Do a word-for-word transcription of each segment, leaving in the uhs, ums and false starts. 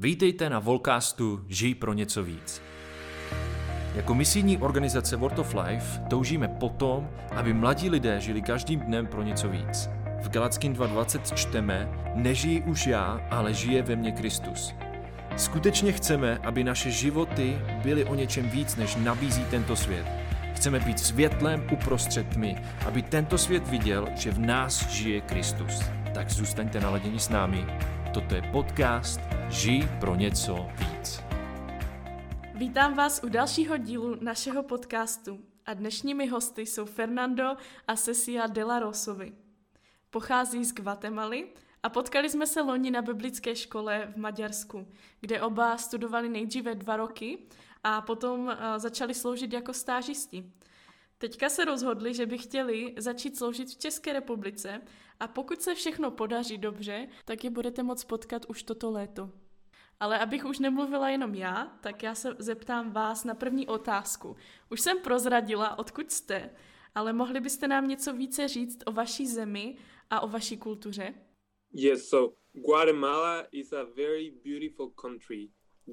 Vítejte na Volcastu Žij pro něco víc. Jako misijní organizace World of Life toužíme potom, aby mladí lidé žili každým dnem pro něco víc. V Galatským dva dvacet čteme: Nežijí už já, ale žije ve mně Kristus. Skutečně chceme, aby naše životy byly o něčem víc, než nabízí tento svět. Chceme být světlem uprostřed tmy, aby tento svět viděl, že v nás žije Kristus. Tak zůstaňte naladěni s námi. Toto je podcast Žij pro něco víc. Vítám vás u dalšího dílu našeho podcastu a dnešními hosty jsou Fernando a Sesia de la Rossovi. Pochází z Guatemaly a potkali jsme se loni na biblické škole v Maďarsku, kde oba studovali nejdříve dva roky a potom začali sloužit jako stážisti. Teďka se rozhodli, že by chtěli začít sloužit v České republice a pokud se všechno podaří dobře, tak je budete moct potkat už toto léto. Ale abych už nemluvila jenom já, tak já se zeptám vás na první otázku. Už jsem prozradila, odkud jste, ale mohli byste nám něco více říct o vaší zemi a o vaší kultuře? Yes, so Guatemala is a very beautiful country,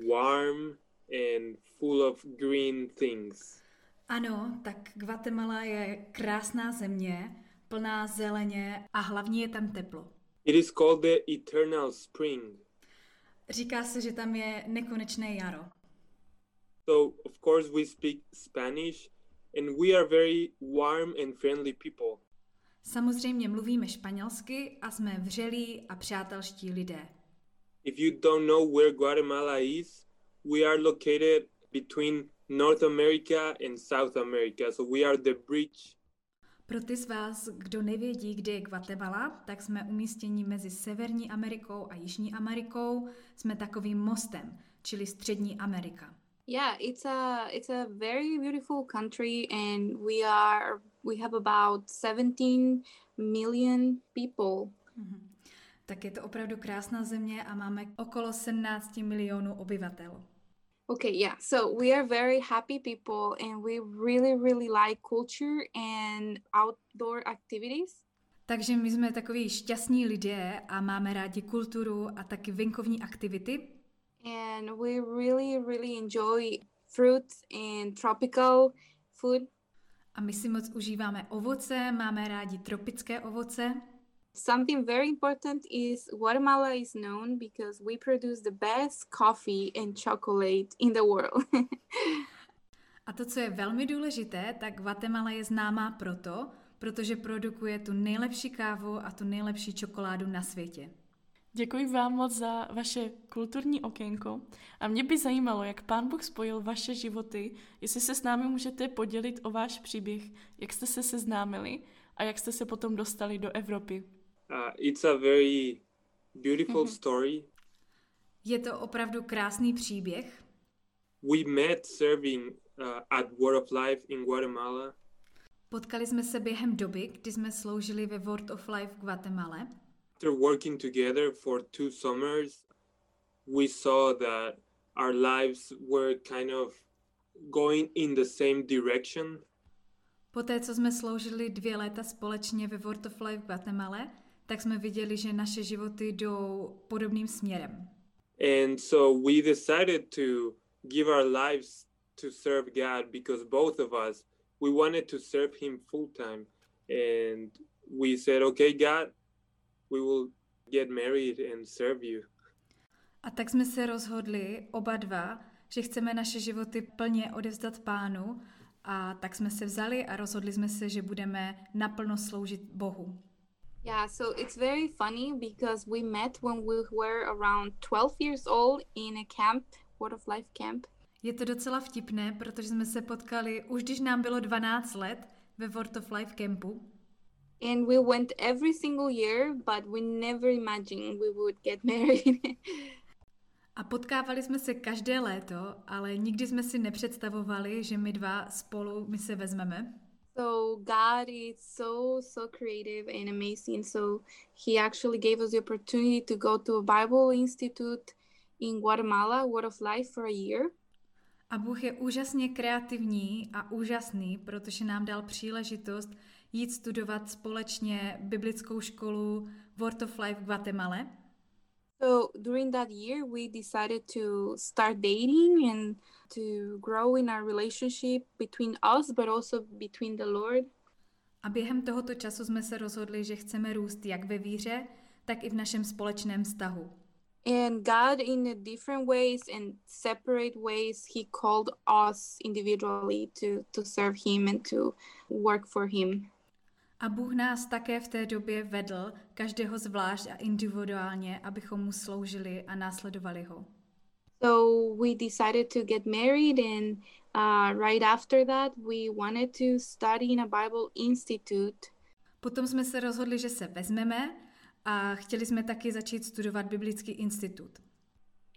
warm and full of green things. Ano, tak Guatemala je krásná země, plná zeleně a hlavně je tam teplo. It is called the eternal spring. Říká se, že tam je nekonečné jaro. So, of course we speak Spanish and we are very warm and friendly people. Samozřejmě mluvíme španělsky a jsme vřelí a přátelští lidé. If you don't know where Guatemala is, we are located between North America and South America, so we are the bridge. Pro ty z vás, kdo nevědí, kde je Guatemala, tak jsme umístěni mezi Severní Amerikou a Jižní Amerikou. Jsme takovým mostem, čili Střední Amerika. Yeah, it's a it's a very beautiful country and we are we have about seventeen million people. Mm-hmm. Tak je to opravdu krásná země a máme okolo sedmnáct milionů obyvatel. Okay, yeah. So we are very happy people and we really, really like culture and outdoor activities. Takže my jsme takoví šťastní lidé a máme rádi kulturu a taky venkovní aktivity. And we really, really enjoy fruits and tropical food. A my si moc užíváme ovoce, máme rádi tropické ovoce. Something very important is Guatemala is known because we produce the best coffee and chocolate in the world. A to, co je velmi důležité, tak Guatemala je známá proto, protože produkuje tu nejlepší kávu a tu nejlepší čokoládu na světě. Děkuji vám moc za vaše kulturní okénko a mě by zajímalo, jak Pán Bůh spojil vaše životy, jestli se s námi můžete podělit o váš příběh, jak jste se seznámili a jak jste se potom dostali do Evropy. Uh, it's a very beautiful story. Je to opravdu krásný příběh. We met serving uh, at World of Life in Guatemala. Potkali jsme se během doby, kdy jsme sloužili ve World of Life v Guatemala. After working together for two summers, we saw that our lives were kind of going in the same direction. Poté, co jsme sloužili dvě léta společně ve World of Life v Guatemala, tak jsme viděli, že naše životy jdou podobným směrem. And so we decided to give our lives to serve God because both of us, we wanted to serve him full time. And we said, okay, God, we will get married and serve you. A tak jsme se rozhodli oba dva, že chceme naše životy plně odevzdat Pánu, a tak jsme se vzali a rozhodli jsme se, že budeme naplno sloužit Bohu. Yeah, so it's very funny because we met when we were around twelve years old in a camp, Word of Life camp. Je to docela vtipné, protože jsme se potkali už když nám bylo dvanáct let ve Word of Life campu. And we went every single year, but we never imagined we would get married. A potkávali jsme se každé léto, ale nikdy jsme si nepředstavovali, že my dva spolu my se vezmeme. So God is so, so creative and amazing. So he actually gave us the opportunity to go to a Bible Institute in Guatemala, Word of Life, for a year. A Bůh je úžasně kreativní a úžasný, protože nám dal příležitost jít studovat společně biblickou školu Word of Life v Guatemala. So during that year, we decided to start dating and to grow in our relationship between us, but also between the Lord. A během tohoto času jsme se rozhodli, že chceme růst jak ve víře, tak i v našem společném vztahu. And God in different ways and separate ways, he called us individually to, to serve him and to work for him. A Bůh nás také v té době vedl, každého zvlášť a individuálně, abychom mu sloužili a následovali ho. So we decided to get married and uh, right after that we wanted to study in a Bible institute. Potom jsme se rozhodli, že se vezmeme a chtěli jsme taky začít studovat biblický institut.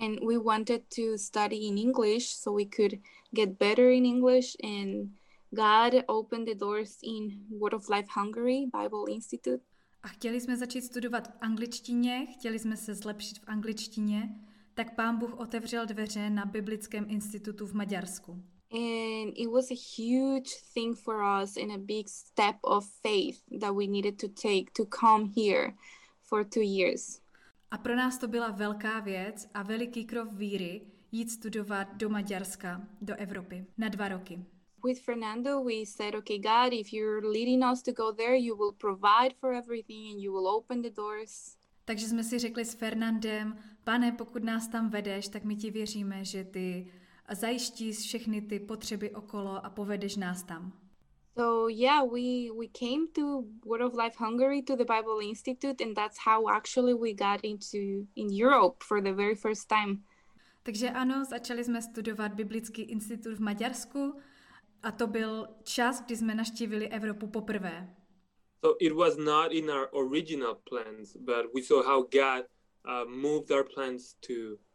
And we wanted to study in English so we could get better in English, and God opened the doors in World of Life Hungary Bible Institute. A chtěli jsme začít studovat v angličtině, chtěli jsme se zlepšit v angličtině, tak Pán Bůh otevřel dveře na Biblickém institutu v Maďarsku. And it was a huge thing for us and a big step of faith that we needed to take to come here for two years. A pro nás to byla velká věc a veliký krok víry jít studovat do Maďarska, do Evropy, na dva roky. With Fernando, we said, okay, God, if you're leading us to go there, you will provide for everything and you will open the doors. Takže jsme si řekli s Fernandem, Pane, pokud nás tam vedeš, tak my ti věříme, že ty zajištíš všechny ty potřeby okolo a povedeš nás tam. So yeah, we we came to Word of Life Hungary, to the Bible Institute, and that's how actually we got into in Europe for the very first time. Takže ano, začali jsme studovat Biblický institut v Maďarsku. A to byl čas, kdy jsme navštívili Evropu poprvé. So it was not in our original plans, but we saw how God uh, moved our plans to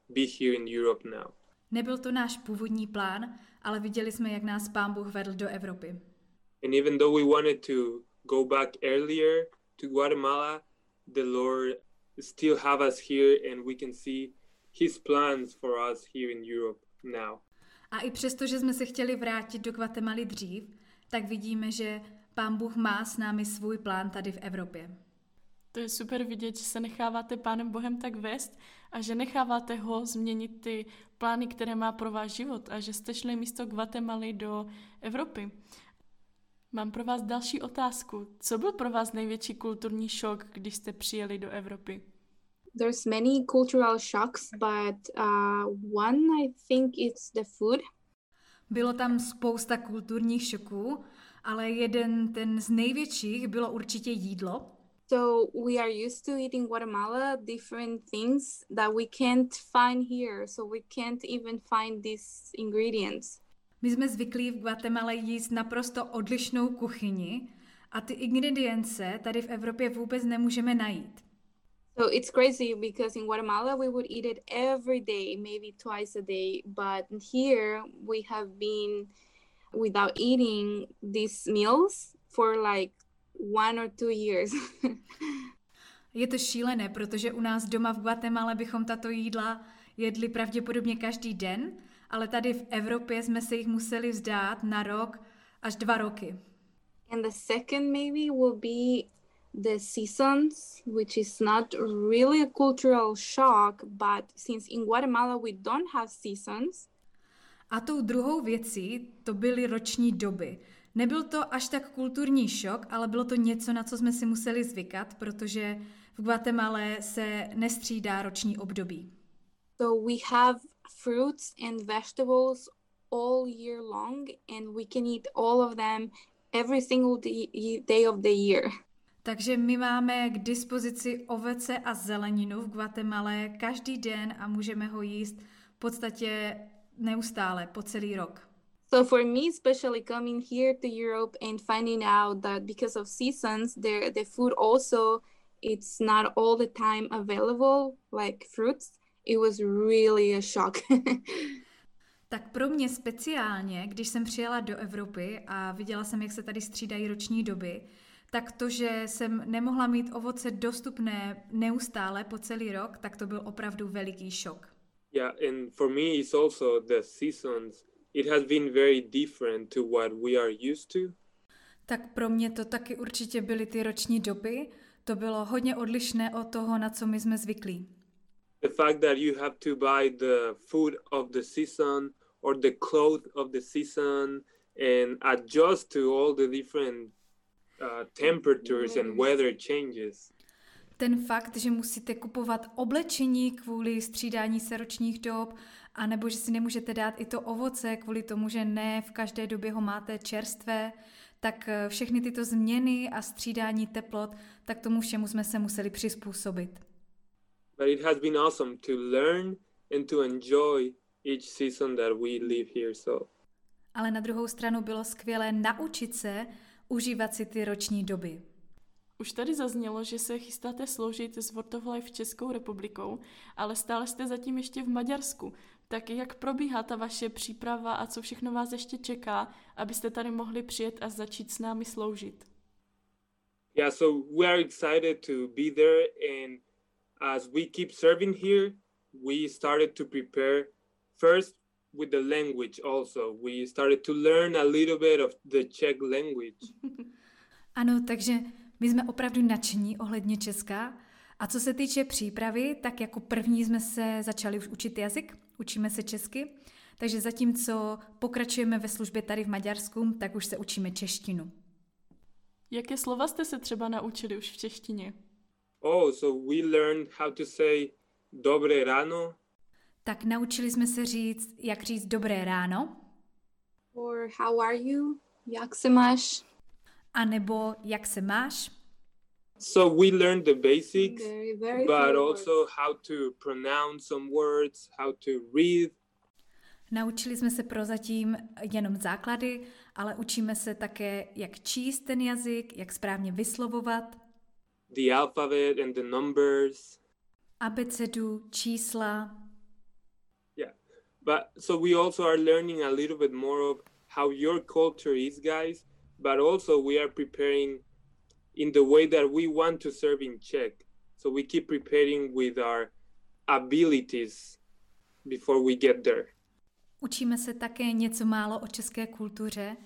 be here in Europe now. Nebyl to náš původní plán, ale viděli jsme, jak nás Pán Bůh vedl do Evropy. And even though we wanted to go back earlier to Guatemala, the Lord still have us here and we can see his plans for us here in Europe now. A i přesto, že jsme se chtěli vrátit do Guatemaly dřív, tak vidíme, že Pán Bůh má s námi svůj plán tady v Evropě. To je super vidět, že se necháváte Pánem Bohem tak vést a že necháváte ho změnit ty plány, které má pro váš život a že jste šli místo Guatemaly do Evropy. Mám pro vás další otázku. Co byl pro vás největší kulturní šok, když jste přijeli do Evropy? There's many cultural shocks, but uh, one I think it's the food. Bylo tam spousta kulturních šoků, ale jeden ten z největších bylo určitě jídlo. So we are used to eating Guatemala different things that we can't find here, so we can't even find these ingredients. My jsme zvyklí v Guatemale jíst naprosto odlišnou kuchyni a ty ingredience tady v Evropě vůbec nemůžeme najít. So it's crazy because in Guatemala we would eat it every day, maybe twice a day, but here we have been without eating these meals for like one or two years. Je to šílené, protože u nás doma v Guatemala bychom tato jídla jedli pravděpodobně každý den, ale tady v Evropě jsme se jich museli vzdát na rok až dva roky. And the second maybe will be the seasons, which is not really a cultural shock, but since in Guatemala we don't have seasons. A tou druhou věcí to byly roční doby. Nebyl to až tak kulturní šok, ale bylo to něco, na co jsme si museli zvykat, protože v Guatemale se nestřídá roční období. So we have fruits and vegetables all year long and we can eat all of them every single day of the year. Takže my máme k dispozici ovoce a zeleninu v Guatemale každý den a můžeme ho jíst v podstatě neustále, po celý rok. So for me, especially coming here to Europe and finding out that because of seasons, the, the food also, it's not all the time available, like fruits, it was really a shock. Tak pro mě speciálně, když jsem přijela do Evropy a viděla jsem, jak se tady střídají roční doby, tak to, že jsem nemohla mít ovoce dostupné neustále po celý rok, tak to byl opravdu veliký šok. Yeah, and for me it's also the seasons. It has been very different to what we are used to. Tak pro mě to taky určitě byly ty roční doby. To bylo hodně odlišné od toho, na co my jsme zvyklí. the fact that you have to buy the food of the season or the clothes of the season and adjust to all the different uh, temperatures and weather changes. Ten fakt, že musíte kupovat oblečení kvůli střídání se ročních dob, anebo že si nemůžete dát i to ovoce kvůli tomu, že ne v každé době ho máte čerstvé, tak všechny tyto změny a střídání teplot, tak tomu všemu jsme se museli přizpůsobit. But it has been awesome to learn and to enjoy each season that we live here, so. Ale na druhou stranu bylo skvělé naučit se užívat si ty roční doby. Už tady zaznělo, že se chystáte sloužit s World of Life Českou republikou, ale stále jste zatím ještě v Maďarsku. Tak jak probíhá ta vaše příprava a co všechno vás ještě čeká, abyste tady mohli přijet a začít s námi sloužit? Yeah, so we are excited to be there and as we keep serving here, we started to prepare first with the language also. We started to learn a little bit of the Czech language. Ano, takže my jsme opravdu nadšení ohledně Česka. A co se týče přípravy, tak jako první jsme se začali už učit jazyk, učíme se česky, takže zatímco pokračujeme ve službě tady v Maďarsku, tak už se učíme češtinu. Jaké slova jste se třeba naučili už v češtině? Oh, so we learned how to say dobré ráno. Tak naučili jsme se říct, jak říct dobré ráno. Or how are you? Jak se máš? A nebo jak se máš? So we learned the basics, very, very but also how to pronounce some words, how to read. Naučili jsme se prozatím jenom základy, ale učíme se také, jak číst ten jazyk, jak správně vyslovovat. The alphabet and the numbers. Abecedu, čísla. Yeah, but so we also are learning a little bit more of how your culture is, guys, but also we are preparing in the way that we want to serve in Czech. So we keep preparing with our abilities before we get there. Učíme se také něco málo o české kultuře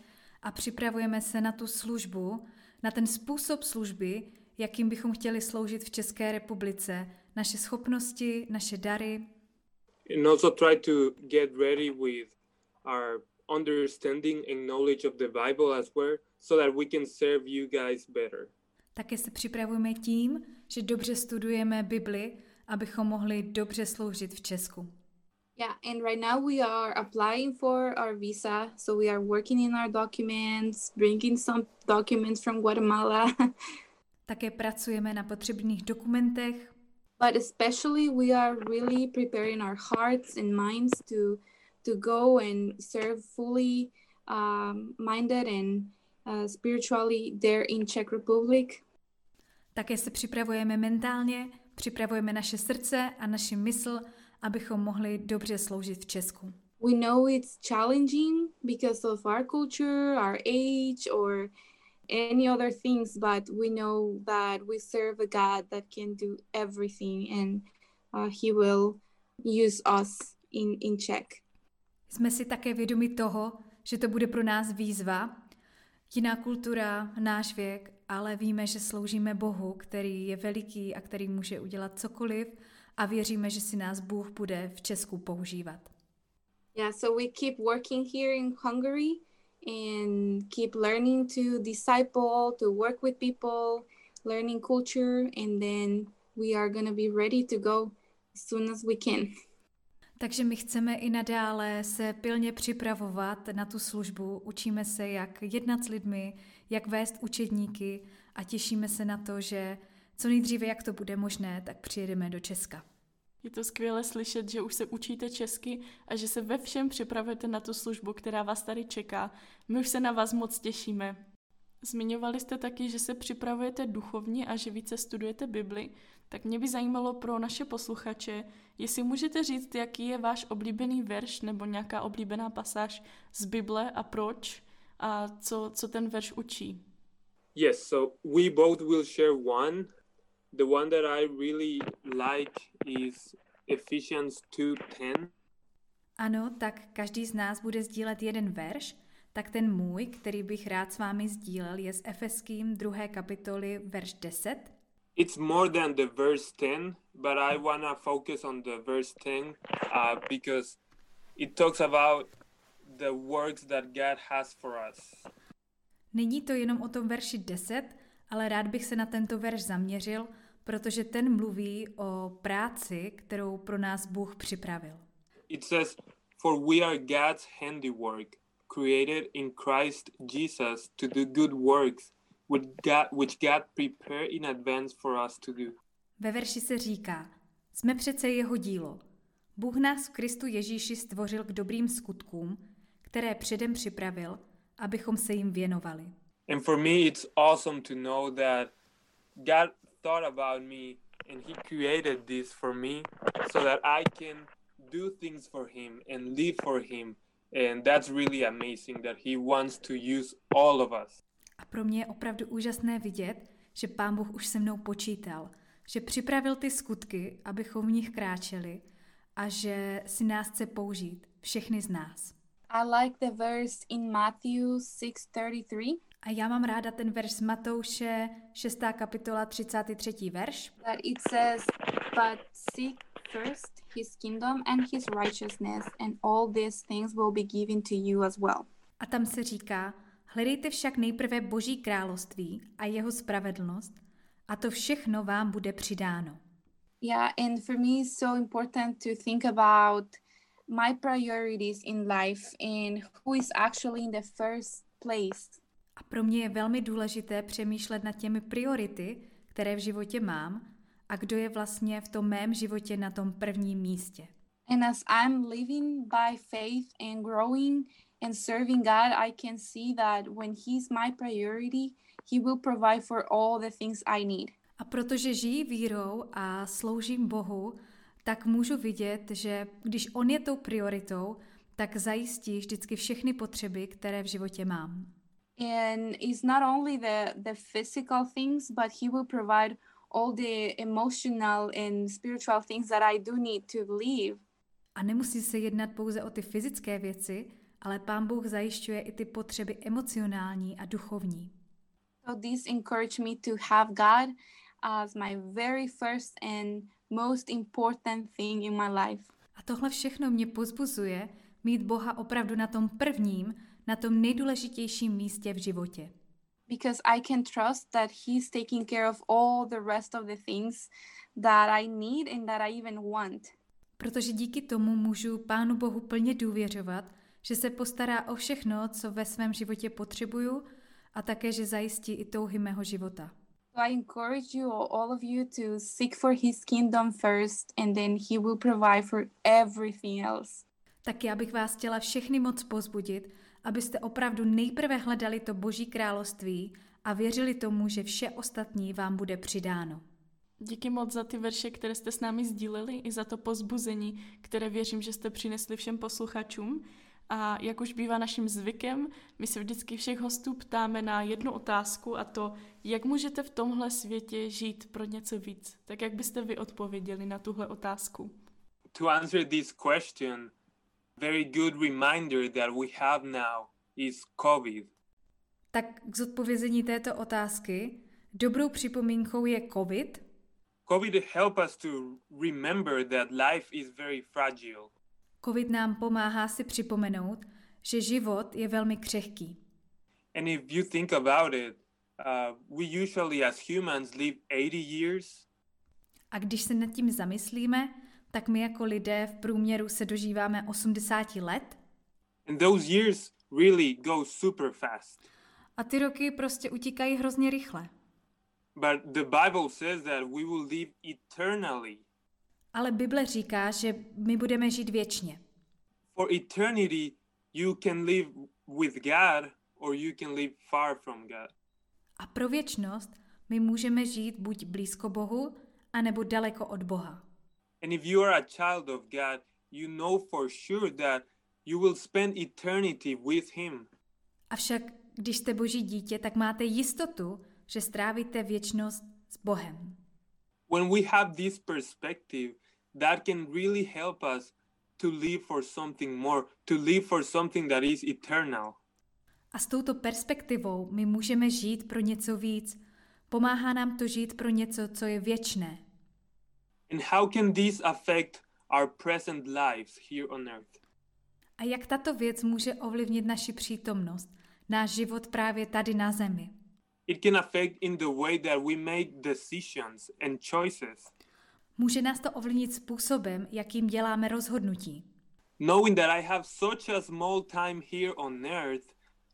a připravujeme se na tu službu, na ten způsob služby, jakým bychom chtěli sloužit v České republice, naše schopnosti, naše dary. And also try to get ready with our understanding and knowledge of the Bible as well, so that we can serve you guys better. Také se připravujeme tím, že dobře studujeme Bibli, abychom mohli dobře sloužit v Česku. Yeah, and right now we are applying for our visa, so we are working in our documents, bringing some documents from Guatemala. Také pracujeme na potřebných dokumentech. But especially we are really preparing our hearts and minds to to go and serve fully um, minded and uh, spiritually there in Czech Republic. Také se připravujeme mentálně, připravujeme naše srdce a naši mysl, abychom mohli dobře sloužit v Česku. We know it's challenging because of our culture, our age or any other things, but we know that we serve a God that can do everything and uh, he will use us in, in Czech. Jsme si také vědomi toho, že to bude pro nás výzva, jiná kultura, náš věk, ale víme, že sloužíme Bohu, který je veliký a který může udělat cokoliv a věříme, že si nás Bůh bude v Česku používat. Yeah, so we keep working here in Hungary and keep learning to disciple, to work with people, learning culture, and then we are going to be ready to go as soon as we can. Takže my chceme i nadále se pilně připravovat na tu službu. Učíme se, jak jednat s lidmi, jak vést učedníky a těšíme se na to, že co nejdříve, jak to bude možné, tak přijedeme do Česka. Je to skvělé slyšet, že už se učíte česky a že se ve všem připravujete na tu službu, která vás tady čeká. My už se na vás moc těšíme. Zmiňovali jste taky, že se připravujete duchovně a že více studujete Bibli, tak mě by zajímalo pro naše posluchače, jestli můžete říct, jaký je váš oblíbený verš nebo nějaká oblíbená pasáž z Bible a proč a co, co ten verš učí. Yes, so we both will share one. The one that I really like is Ephesians two ten. Ano, tak každý z nás bude sdílet jeden verš, tak ten můj, který bych rád s vámi sdílel, je z Efeským druhé kapitoly verš deset. It's more than the verse ten, but I want to focus on the verse ten uh, because it talks about the works that God has for us. Není to jenom o tom verši deset, ale rád bych se na tento verš zaměřil, protože ten mluví o práci, kterou pro nás Bůh připravil. It says, for we are God's handiwork, created in Christ Jesus to do good works, which God prepared in advance for us to do. Ve verši se říká, jsme přece jeho dílo. Bůh nás v Kristu Ježíši stvořil k dobrým skutkům, které předem připravil, abychom se jim věnovali. And for me it's awesome to know that God thought about me and he created this for me so that I can do things for him and live for him, and that's really amazing that he wants to use all of us. A pro mě je opravdu úžasné vidět, že Pán Bůh už se mnou počítal, že připravil ty skutky, abychom v nich kráčeli a že si nás chce použít, všechny z nás. I like the verse in Matthew six thirty-three. A já mám ráda ten verš z Matouše, šestá kapitola, třicátý třetí verš. That it says, but seek first his kingdom and his righteousness and all these things will be given to you as well. A tam se říká, hledejte však nejprve Boží království a jeho spravedlnost a to všechno vám bude přidáno. Yeah, and for me it's so important to think about my priorities in life and who is actually in the first place. A pro mě je velmi důležité přemýšlet nad těmi priority, které v životě mám a kdo je vlastně v tom mém životě na tom prvním místě. And as I'm living by faith and growing and serving God, I can see that when he's my priority, he will provide for all the things I need. A protože žiji vírou a sloužím Bohu, tak můžu vidět, že když on je tou prioritou, tak zajistí vždycky všechny potřeby, které v životě mám. And it's not only the the physical things, but he will provide all the emotional and spiritual things that I do need to live. A nemusí se jednat pouze o ty fyzické věci, ale Pán Bůh zajišťuje i ty potřeby emocionální a duchovní. So this encouraged me to have God as my very first and most important thing in my life. A tohle všechno mě pozbuzuje mít Boha opravdu na tom prvním, na tom nejdůležitějším místě v životě. Because I can trust that he's taking care of all the rest of the things that I need and that I even want. Protože díky tomu můžu Pánu Bohu plně důvěřovat, že se postará o všechno, co ve svém životě potřebuju, a také, že zajistí i touhy mého života. I encourage you, all of you, to seek for his kingdom first and then he will provide for everything else. Tak já bych vás chtěla všechny moc pozbudit, abyste opravdu nejprve hledali to Boží království a věřili tomu, že vše ostatní vám bude přidáno. Díky moc za ty verše, které jste s námi sdíleli, i za to pozbuzení, které věřím, že jste přinesli všem posluchačům. A jak už bývá naším zvykem, my se vždycky všech hostů ptáme na jednu otázku, a to, jak můžete v tomhle světě žít pro něco víc. Tak jak byste vy odpověděli na tuhle otázku? To answer this question, very good reminder that we have now is COVID. Tak k zodpovězení této otázky, dobrou připomínkou je COVID. COVID help us to remember that life is very fragile. COVID nám pomáhá si připomenout, že život je velmi křehký. And if you think about it, uh, we usually as humans live eighty years. A když se nad tím zamyslíme, tak my jako lidé v průměru se dožíváme osmdesát let. And those years really go super fast. A ty roky prostě utíkají hrozně rychle. But the Bible says that we will live eternally. Ale Bible říká, že my budeme žít věčně. For eternity you can live with God or you can live far from God. A pro věčnost my můžeme žít buď blízko Bohu, anebo daleko od Boha. And if you are a child of God, you know for sure that you will spend eternity with him. Avšak když jste Boží dítě, tak máte jistotu, že strávíte věčnost s Bohem. When we have this perspective, that can really help us to live for something more, to live for something that is eternal. A s touto perspektivou my můžeme žít pro něco víc, Pomáhá nám to žít pro něco, co je věčné. And how can this affect our present lives here on earth? A jak tato věc může ovlivnit naši přítomnost, náš život právě tady na zemi? It can affect in the way that we make decisions and choices. Může nás to ovlivnit způsobem, jakým děláme rozhodnutí. Knowing that I have such a small time here on earth,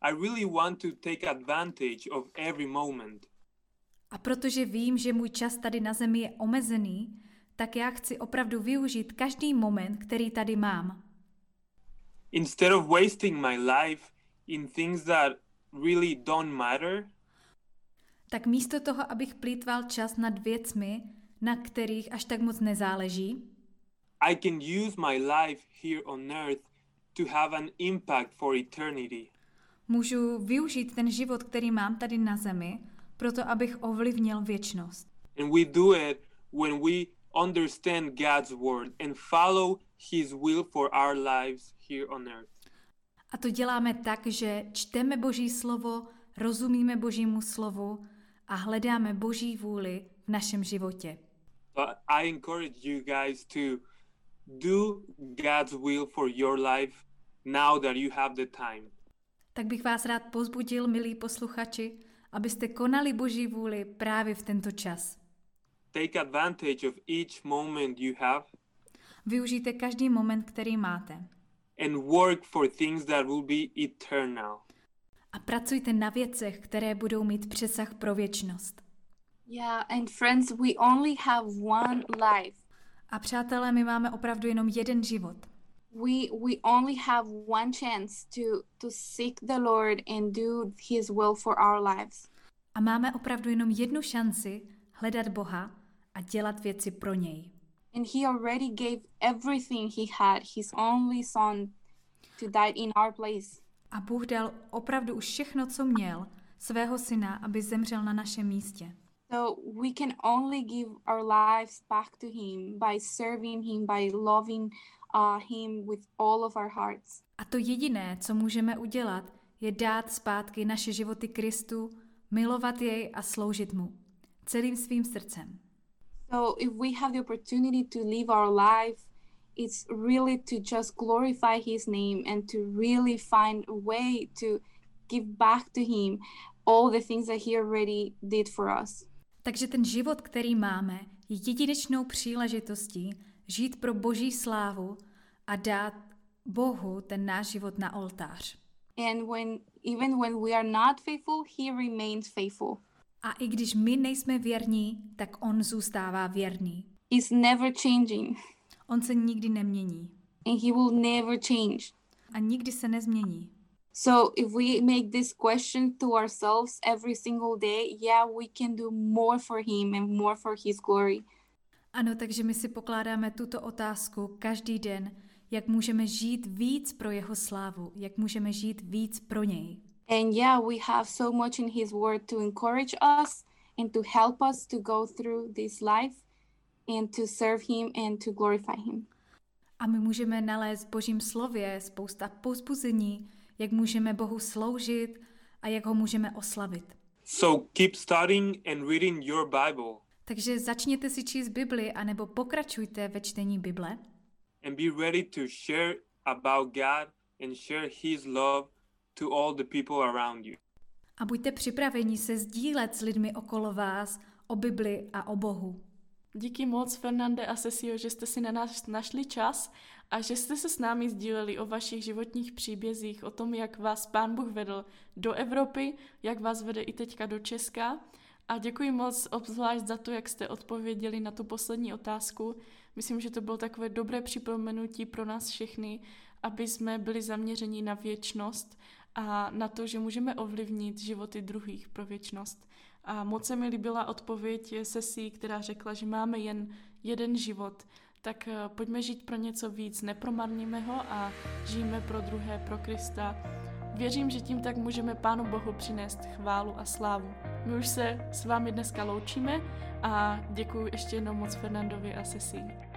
I really want to take advantage of every moment. A protože vím, že můj čas tady na zemi je omezený, tak já chci opravdu využít každý moment, který tady mám. Instead of wasting my life in things that really don't matter, tak místo toho, abych plýtval čas nad věcmi, na kterých až tak moc nezáleží, I can use my life here on earth to have an impact for eternity. Můžu využít ten život, který mám tady na zemi, proto abych ovlivnil věčnost. And we do it when we understand God's word and follow his will for our lives here on earth. A to děláme tak, že čteme Boží slovo, rozumíme Božímu slovu a hledáme Boží vůli v našem životě. But I encourage you guys to do God's will for your life now that you have the time. Tak bych vás rád povzbudil, milí posluchači, abyste konali Boží vůli právě v tento čas. Take advantage of each moment you have. Využijte každý moment, který máte. And work for things that will be eternal. A pracujte na věcech, které budou mít přesah pro věčnost. Yeah, and friends, we only have one life. A přátelé, my máme opravdu jenom jeden život. We we only have one chance to to seek the Lord and do his will for our lives. A máme opravdu jenom jednu šanci hledat Boha a dělat věci pro něj. And he already gave everything he had, his only son, to die in our place. A Bůh dal opravdu už všechno, co měl, svého syna, aby zemřel na našem místě. So we can only give our lives back to him by serving him, by loving Uh, him with all of our hearts. A to jediné, co můžeme udělat, je dát zpátky naše životy Kristu, milovat jej a sloužit mu celým svým srdcem. So if we have the opportunity to live our life, it's really to just glorify his name and to really find a way to give back to him all the things that he already did for us. Takže ten život, který máme, je jedinečnou příležitostí žít pro Boží slávu a dát Bohu ten náš život na oltář. And when even when we are not faithful, he remains faithful. A i když my nejsme věrní, tak on zůstává věrný. He's never changing. On se nikdy nemění. And he will never change. A nikdy se nezmění. So if we make this question to ourselves every single day, yeah, we can do more for him and more for his glory. Ano, takže my si pokládáme tuto otázku každý den, jak můžeme žít víc pro jeho slávu, jak můžeme žít víc pro něj. And yeah, we have so much in his word to encourage us and to help us to go through this life and to serve him and to glorify him. A my můžeme nalézt v Božím slově spousta povzbuzení, jak můžeme Bohu sloužit a jak ho můžeme oslavit. So keep studying and reading your Bible. Takže začněte si číst Bibli, anebo pokračujte ve čtení Bible. And be ready to share about God and share his love to all the people around you. A buďte připraveni se sdílet s lidmi okolo vás o Bibli a o Bohu. Díky moc, Fernande a Sesio, že jste si na nás našli čas a že jste se s námi sdíleli o vašich životních příbězích, o tom, jak vás Pán Bůh vedl do Evropy, jak vás vede i teďka do Česka. A děkuji moc obzvlášť za to, jak jste odpověděli na tu poslední otázku. Myslím, že to bylo takové dobré připomenutí pro nás všechny, aby jsme byli zaměřeni na věčnost a na to, že můžeme ovlivnit životy druhých pro věčnost. A moc se mi líbila odpověď Sesí, která řekla, že máme jen jeden život. Tak pojďme žít pro něco víc, nepromarníme ho a žijeme pro druhé, pro Krista. Věřím, že tím tak můžeme Pánu Bohu přinést chválu a slávu. My už se s vámi dneska loučíme a děkuji ještě jednou moc Fernandovi a Sesii.